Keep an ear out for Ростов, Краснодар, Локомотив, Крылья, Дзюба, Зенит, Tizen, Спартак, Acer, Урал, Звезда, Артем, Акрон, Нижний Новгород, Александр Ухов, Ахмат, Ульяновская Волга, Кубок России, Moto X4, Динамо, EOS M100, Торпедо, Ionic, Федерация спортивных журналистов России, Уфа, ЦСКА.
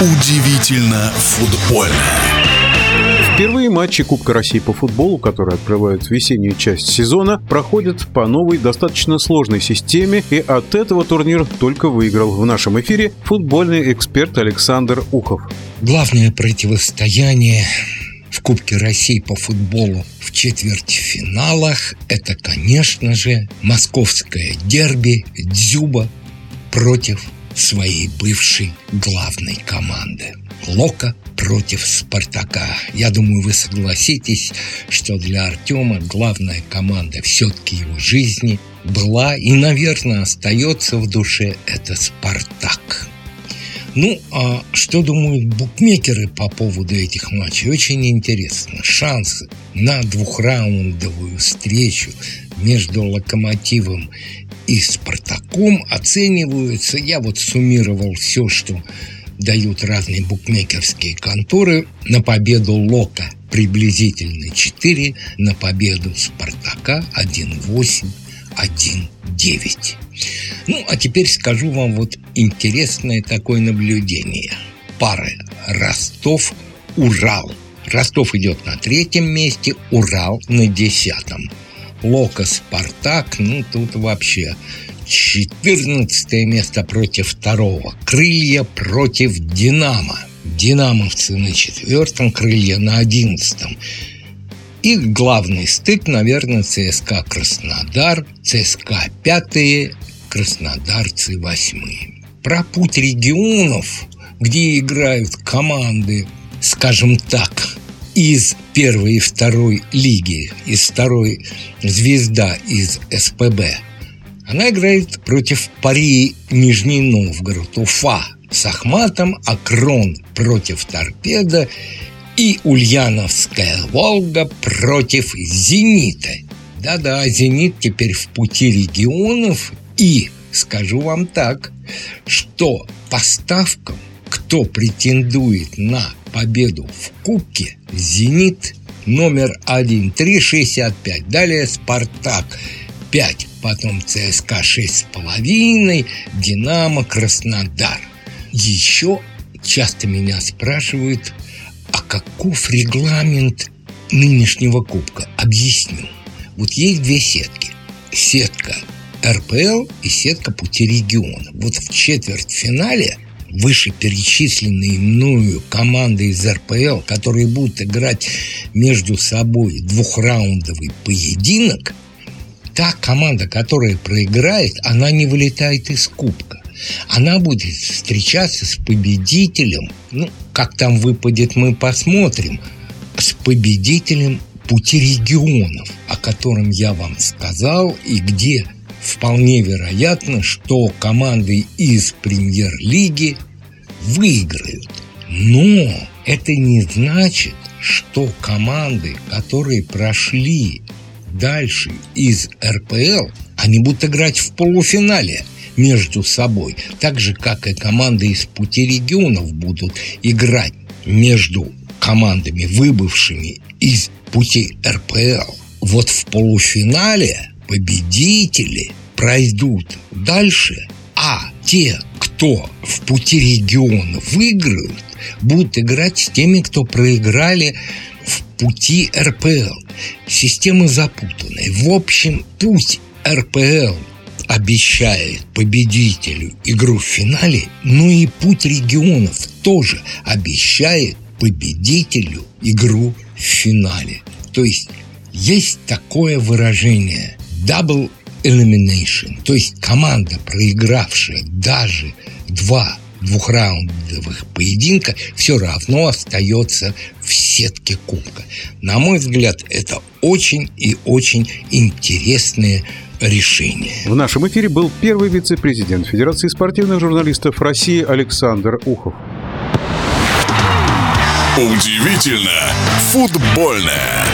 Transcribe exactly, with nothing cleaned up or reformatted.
Удивительно футбольно. Впервые матчи Кубка России по футболу, которые открывают весеннюю часть сезона, проходят по новой, достаточно сложной системе, и от этого турнир только выиграл. В нашем эфире футбольный эксперт Александр Ухов. Главное противостояние в Кубке России по футболу в четвертьфиналах – это, конечно же, московское дерби «Дзюба» против своей бывшей главной команды. «Локо» против «Спартака». Я думаю, вы согласитесь, что для Артема главная команда все-таки его жизни была и, наверное, остается в душе – это «Спартак». Ну, а что думают букмекеры по поводу этих матчей? Очень интересно. Шансы на двухраундовую встречу между «Локомотивом» и «Спартаком» оцениваются. Я вот суммировал все, что дают разные букмекерские конторы. На победу «Локо» приблизительно четыре, на победу «Спартака» один восемь, один девять. Ну, а теперь скажу вам вот интересное такое наблюдение. Пары Ростов-Урал. Ростов идет на третьем месте, Урал на десятом. Локо-Спартак, ну, тут вообще четырнадцатое место против второго. Крылья против Динамо. Динамовцы на четвертом, Крылья на одиннадцатом. И главный стык, наверное, ЦСКА Краснодар. ЦСКА пятые, краснодарцы восьмые. Про путь регионов, где играют команды, скажем так, из первой и второй лиги, из второй «Звезда», из СПБ. Она играет против Пари, Нижний Новгород, Уфа с Ахматом, Акрон против Торпедо и Ульяновская Волга против Зенита. Да-да, Зенит теперь в пути регионов, и скажу вам так, что по ставкам, кто претендует на победу в Кубке, Зенит номер один, три шестьдесят пять, далее Спартак пять, потом ЦСКА шесть с половиной, Динамо, Краснодар. Еще часто меня спрашивают, а каков регламент нынешнего Кубка? Объясню. Вот есть две сетки. Сетка эр пэ эл и сетка пути региона. Вот в четвертьфинале вышеперечисленные мною команды из эр пэ эл, которые будут играть между собой двухраундовый поединок, та команда, которая проиграет, она не вылетает из Кубка. Она будет встречаться с победителем, ну, как там выпадет, мы посмотрим, с победителем пути регионов, о котором я вам сказал, и где вполне вероятно, что команды из премьер-лиги выиграют. Но это не значит, что команды, которые прошли дальше из эр пэ эл, они будут играть в полуфинале между собой, так же, как и команды из пути регионов будут играть между командами, выбывшими из пути эр пэ эл. Вот в полуфинале победители пройдут дальше, а те, кто в пути региона выиграют, будут играть с теми, кто проиграли в пути эр пэ эл. Система запутанная. В общем, путь эр пэ эл обещает победителю игру в финале, но и путь регионов тоже обещает победителю игру в финале. То есть есть такое выражение – Double elimination, то есть команда, проигравшая даже два двухраундовых поединка, все равно остается в сетке Кубка. На мой взгляд, это очень и очень интересное решение. В нашем эфире был первый вице-президент Федерации спортивных журналистов России Александр Ухов. Удивительно футбольное.